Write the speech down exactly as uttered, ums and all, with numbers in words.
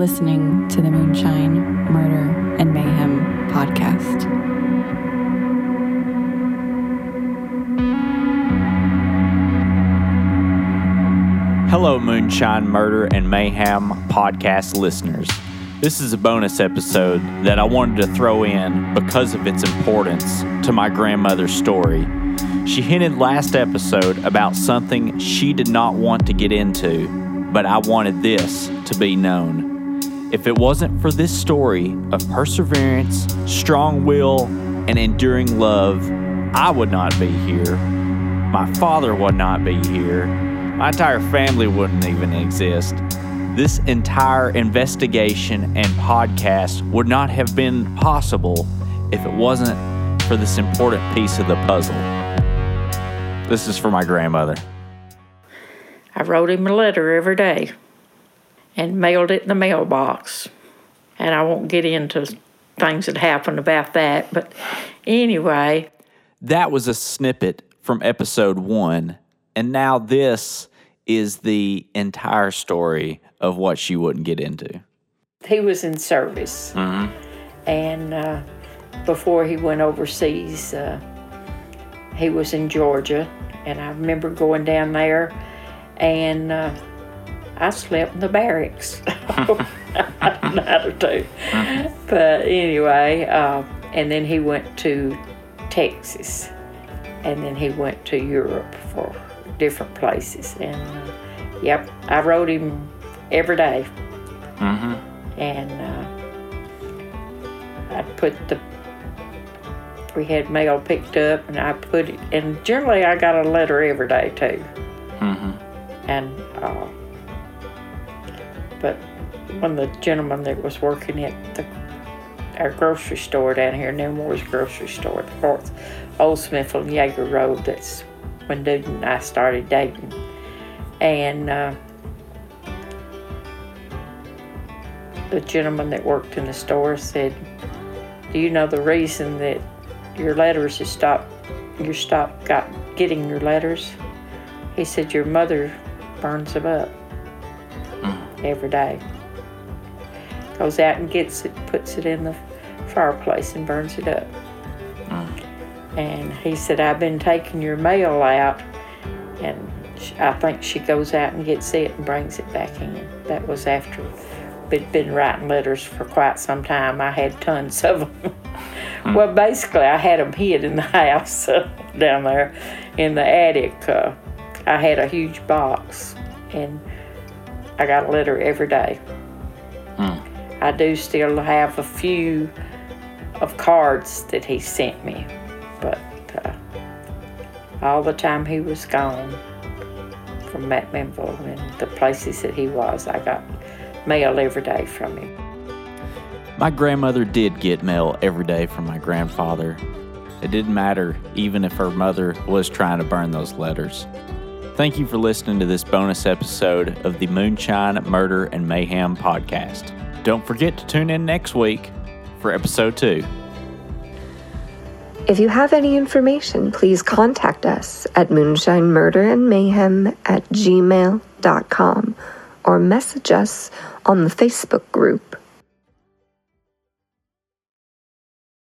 listening to the Moonshine, Murder, and Mayhem podcast. Hello, Moonshine, Murder, and Mayhem podcast listeners. This is a bonus episode that I wanted to throw in because of its importance to my grandmother's story. She hinted last episode about something she did not want to get into, but I wanted this to be known. If it wasn't for this story of perseverance, strong will, and enduring love, I would not be here. My father would not be here. My entire family wouldn't even exist. This entire investigation and podcast would not have been possible if it wasn't for this important piece of the puzzle. This is for my grandmother. I wrote him a letter every day and mailed it in the mailbox. And I won't get into things that happened about that, but anyway. That was a snippet from episode one, and now this is the entire story of what she wouldn't get into. He was in service. Mm-hmm. And uh, before he went overseas, uh, he was in Georgia. And I remember going down there, and uh, I slept in the barracks a night or two. Mm-hmm. But anyway, uh, and then he went to Texas. And then he went to Europe for different places. And, uh, yep, I rode him every day. Mm-hmm. And uh, I put the, we had mail picked up, and I put it, and generally I got a letter every day, too. Mm-hmm. And, uh, but one of the gentlemen that was working at the our grocery store down here, New Moore's Grocery Store, the fourth Old Smithville and Yeager Road, that's when Dude and I started dating. And uh, the gentleman that worked in the store said, "Do you know the reason that your letters have stopped, you stopped got getting your letters?" He said, "Your mother burns them up every day. Goes out and gets it, puts it in the fireplace and burns it up." Mm. And he said, "I've been taking your mail out, and I think she goes out and gets it and brings it back in." That was after we'd been writing letters for quite some time. I had tons of them. Mm. Well, basically, I had them hid in the house uh, down there in the attic. Uh, I had a huge box, and I got a letter every day. Mm. I do still have a few of cards that he sent me, but uh, all the time he was gone from McMinnville and the places that he was, I got mail every day from him. My grandmother did get mail every day from my grandfather. It didn't matter, even if her mother was trying to burn those letters. Thank you for listening to this bonus episode of the Moonshine, Murder, and Mayhem podcast. Don't forget to tune in next week for episode two. If you have any information, please contact us at moonshinemurderandmayhem at gmail dot com or message us on the Facebook group